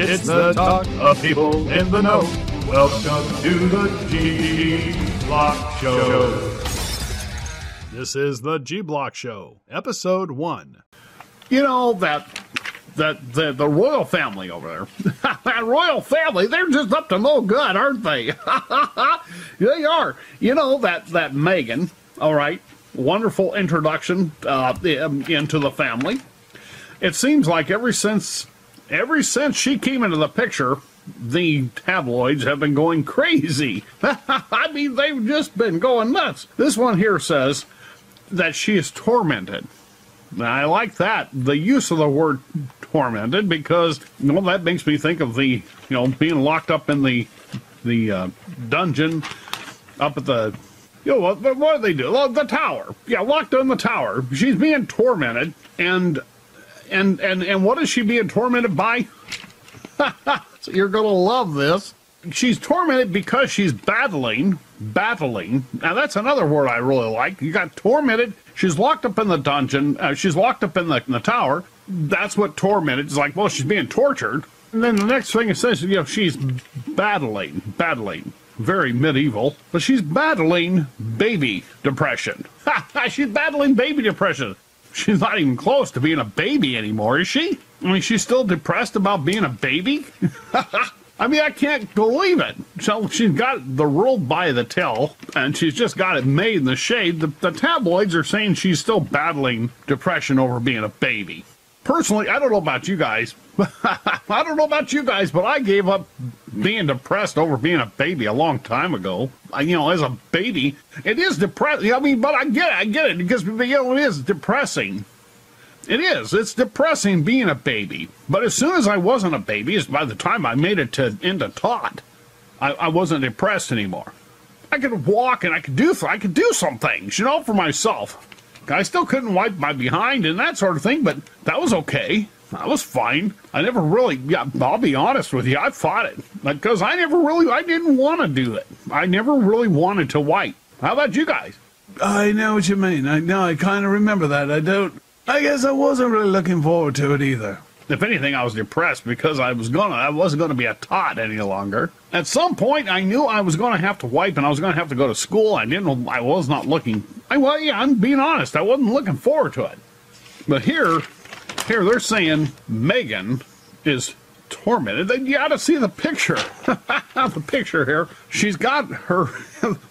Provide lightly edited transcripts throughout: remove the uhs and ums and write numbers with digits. It's the talk of people in the know. Welcome to the G Block Show. This is the G Block Show, Episode 1. You know, the royal family over there. That royal family, they're just up to no good, aren't they? They are. You know, that Meghan, all right, wonderful introduction into the family. It seems like ever since she came into the picture, the tabloids have been going crazy. I mean, they've just been going nuts. This one here says that she is tormented. Now, I like that, the use of the word tormented, because, you know, that makes me think of the, you know, being locked up in the dungeon up at the, you know, what do they do? The tower. Yeah, locked in the tower. She's being tormented, and what is she being tormented by? So you're going to love this. She's tormented because she's battling. Now, that's another word I really like. You got tormented. She's locked up in the dungeon. She's locked up in the tower. That's what tormented. It's like, well, she's being tortured. And then the next thing it says, you know, she's battling. Very medieval. But she's battling baby depression. She's battling baby depression. She's not even close to being a baby anymore, is she? I mean, she's still depressed about being a baby? I mean, I can't believe it. So she's got the world by the tail, and she's just got it made in the shade. The tabloids are saying she's still battling depression over being a baby. Personally, I don't know about you guys. But I gave up being depressed over being a baby a long time ago. You know, as a baby, it is depressing. I mean, but I get it, because, you know, it is depressing. It is. It's depressing being a baby. But as soon as I wasn't a baby, it's by the time I made it into tot, I wasn't depressed anymore. I could walk and I could do some things, you know, for myself. I still couldn't wipe my behind and that sort of thing, but that was okay. I was fine. I never really, I'll be honest with you, I fought it. Because I didn't want to do it. I never really wanted to wipe. How about you guys? I know what you mean. I kind of remember that. I guess I wasn't really looking forward to it either. If anything, I was depressed because I wasn't going to be a tot any longer. At some point, I knew I was going to have to wipe and I was going to have to go to school. I was not looking. Well, yeah, I'm being honest. I wasn't looking forward to it. But here they're saying Meghan is tormented. You got to see the picture. The picture here. She's got her.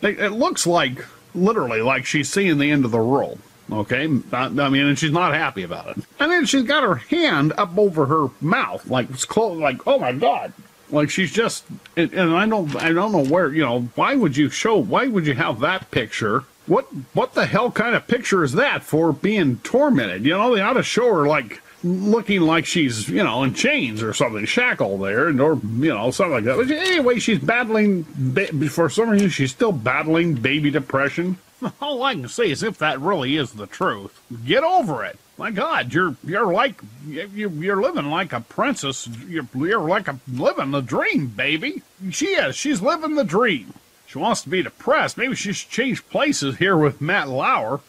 It looks like, literally, like she's seeing the end of the world. Okay, I mean, and she's not happy about it. And then she's got her hand up over her mouth, like it's close, like, oh my God, like she's just. And I don't know where, you know, why would you have that picture? What the hell kind of picture is that for being tormented? You know, they ought to show her like looking like she's, you know, in chains or something, shackled there, and or, you know, something like that. But anyway, she's battling. For some reason, she's still battling baby depression. All I can say is, if that really is the truth, get over it. My God, you're like you're living like a princess. You're like living the dream, baby. She is. She's living the dream. She wants to be depressed. Maybe she should change places here with Matt Lauer.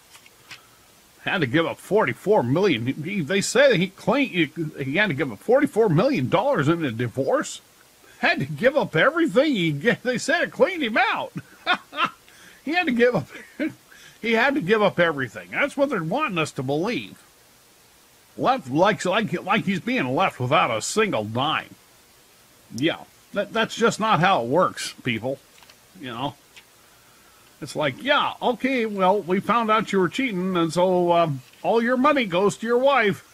Had to give up $44 million. They say that he claimed he had to give up $44 million in a divorce. Had to give up everything. They said it cleaned him out. He had to give up. He had to give up everything. That's what they're wanting us to believe. Left like he's being left without a single dime. Yeah, that's just not how it works, people. You know, it's like, yeah, okay, well, we found out you were cheating, and so all your money goes to your wife.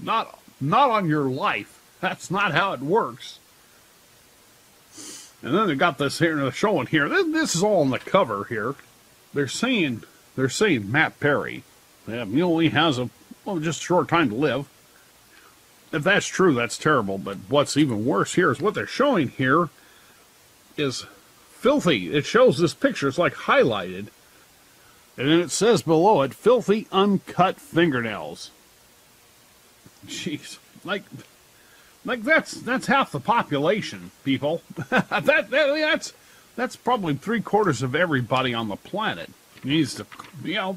Not on your life. That's not how it works. And then they got this here, they're showing here. This is all on the cover here. They're saying Matt Perry, he only has just a short time to live. If that's true, that's terrible. But what's even worse here is what they're showing here is filthy. It shows this picture. It's like highlighted, and then it says below it, filthy, uncut fingernails. Jeez, like that's half the population, people. That's probably 3/4 of everybody on the planet needs to, you know,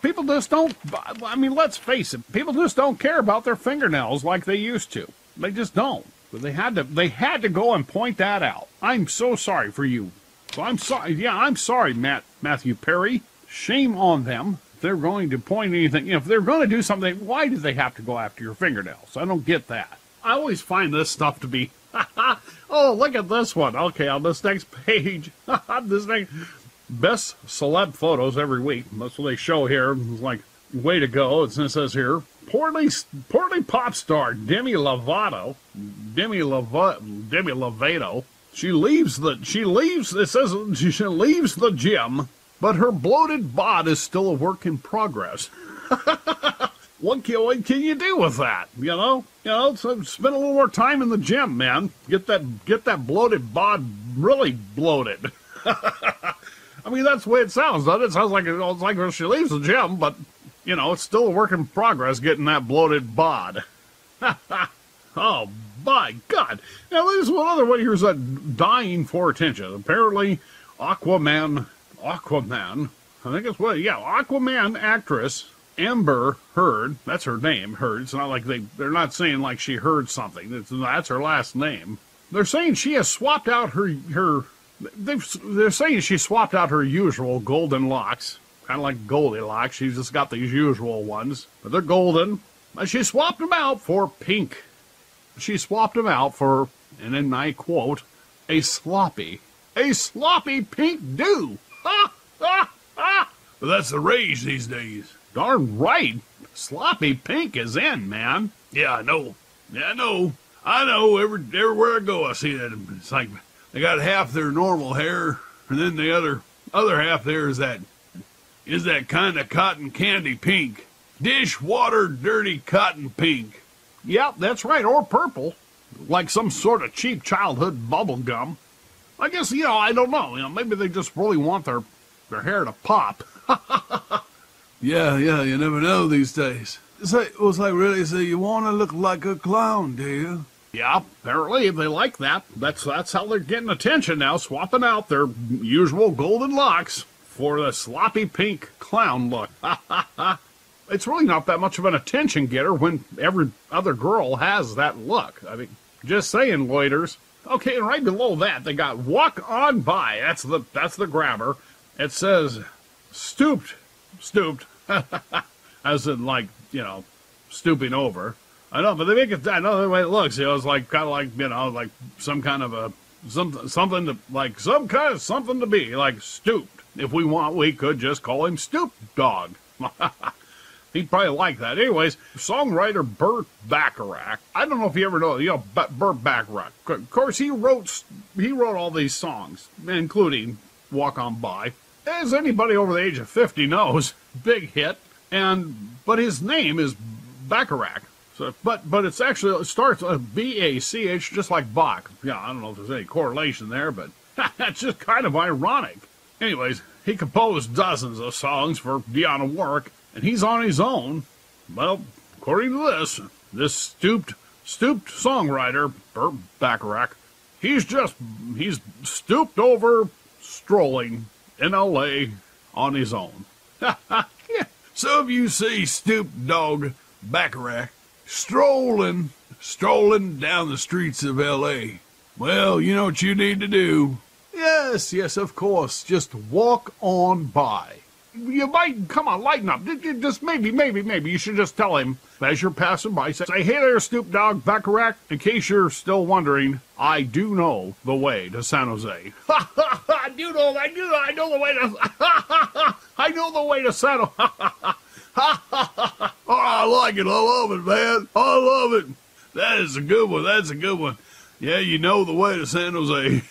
people just don't, I mean, let's face it, people just don't care about their fingernails like they used to. They just don't. But they had to go and point that out. I'm so sorry for you. So I'm sorry. Yeah, I'm sorry, Matthew Perry. Shame on them. If they're going to point anything, if they're going to do something, why do they have to go after your fingernails? I don't get that. I always find this stuff to be, oh, look at this one. Okay, on this next page, this next, best celeb photos every week. That's what they show here. It's like, way to go. It says here, poorly pop star Demi Lovato. She leaves the gym, but her bloated bod is still a work in progress. What can you do with that? You know, so spend a little more time in the gym, man. Get that bloated bod really bloated. I mean, that's the way it sounds, doesn't it? It sounds like it's like she leaves the gym, but you know, it's still a work in progress getting that bloated bod. Oh my God! Now there's one other one here's that dying for attention. Apparently, Aquaman. I think it's what? Yeah, Aquaman actress Amber Heard. That's her name. Heard. It's not like they're not saying like she heard something. That's her last name. They're saying she has swapped out her. They're saying she swapped out her usual golden locks. Kind of like Goldilocks. She's just got these usual ones, but they're golden. And she swapped them out for pink. She swapped them out for, and then I quote, a sloppy pink do. Ha, ha, ha. Well, that's the rage these days. Darn right. Sloppy pink is in, man. Yeah, I know. I know. Everywhere I go, I see that. It's like they got half their normal hair, and then the other half there is that kind of cotton candy pink. Dishwater dirty cotton pink. Yep, that's right, or purple, like some sort of cheap childhood bubble gum. I guess, you know, I don't know. You know, maybe they just really want their hair to pop. Yeah, you never know these days. It's like, really, you want to look like a clown, do you? Yeah, apparently, if they like that, that's how they're getting attention now, swapping out their usual golden locks for the sloppy pink clown look. Ha, ha, ha. It's really not that much of an attention getter when every other girl has that look. I mean, just saying, loiters. Okay, and right below that, they got walk on by. That's the grammar. It says stooped, as in like, you know, stooping over. I know, but they make it another way it looks. You know, it's like kind of like, you know, like some kind of a something to like some kind of something to be like stooped. If we want, we could just call him Stoop Dog. He'd probably like that. Anyways, songwriter Burt Bacharach. I don't know if you ever know, you know, Burt Bacharach. Of course, he wrote all these songs, including Walk On By. As anybody over the age of 50 knows, big hit. But his name is Bacharach. So, but it's actually, it starts with B-A-C-H, just like Bach. Yeah, I don't know if there's any correlation there, but that's just kind of ironic. Anyways, he composed dozens of songs for Dionne Warwick. And he's on his own. Well, according to this stooped songwriter, Burt Bacharach, he's stooped over strolling in L.A. on his own. Yeah. So if you see Stoop Dog Bacharach strolling down the streets of L.A., well, you know what you need to do. Yes, of course, just walk on by. You might, come on, lighten up. Just maybe you should just tell him as you're passing by, say, hey there, Stoop Dog Bacharach. In case you're still wondering, I do know the way to San Jose. I know the way to San Jose. Oh, I like it. I love it, man. I love it. That's a good one. Yeah, you know the way to San Jose.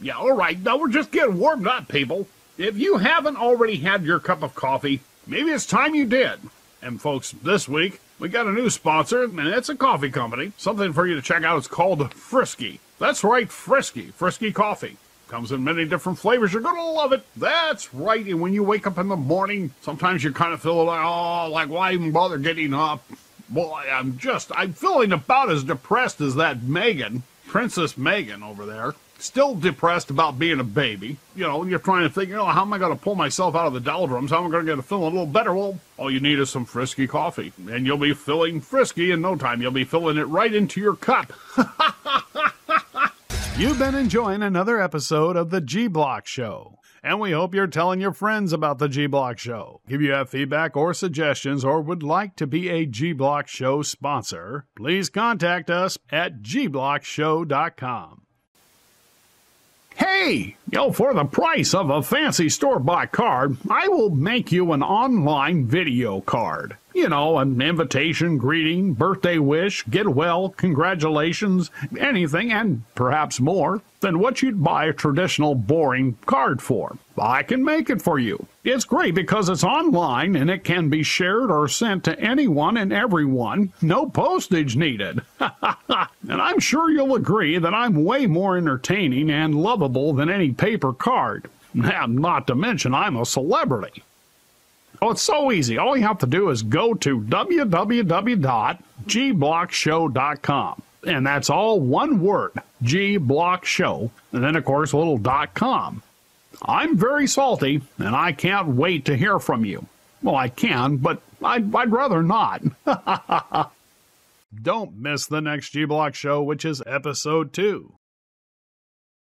Yeah, all right. Now we're just getting warmed up, people. If you haven't already had your cup of coffee, maybe it's time you did. And folks, this week, we got a new sponsor, and it's a coffee company. Something for you to check out. It's called Frisky. That's right, Frisky. Frisky coffee. Comes in many different flavors. You're going to love it. That's right. And when you wake up in the morning, sometimes you kind of feel like, oh, like, why even bother getting up? Boy, I'm feeling about as depressed as that Meghan, Princess Meghan over there. still depressed about being a baby. You know, you're trying to think, you know, how am I going to pull myself out of the doldrums? How am I going to get a feeling a little better? Well, all you need is some Frisky coffee, and you'll be filling Frisky in no time. You'll be filling it right into your cup. You've been enjoying another episode of the G Block Show, and we hope you're telling your friends about the G Block Show. If you have feedback or suggestions or would like to be a G Block Show sponsor, please contact us at gblockshow.com. Hey, yo, for the price of a fancy store-bought card, I will make you an online video card. You know, an invitation, greeting, birthday wish, get well, congratulations, anything, and perhaps more than what you'd buy a traditional boring card for. I can make it for you. It's great because it's online and it can be shared or sent to anyone and everyone. No postage needed. And I'm sure you'll agree that I'm way more entertaining and lovable than any paper card. Not to mention I'm a celebrity. Oh, it's so easy. All you have to do is go to www.gblockshow.com. And that's all one word, G Block Show, and then, of course, a little .com. I'm very salty, and I can't wait to hear from you. Well, I can, but I'd rather not. Don't miss the next G Block Show, which is episode 2.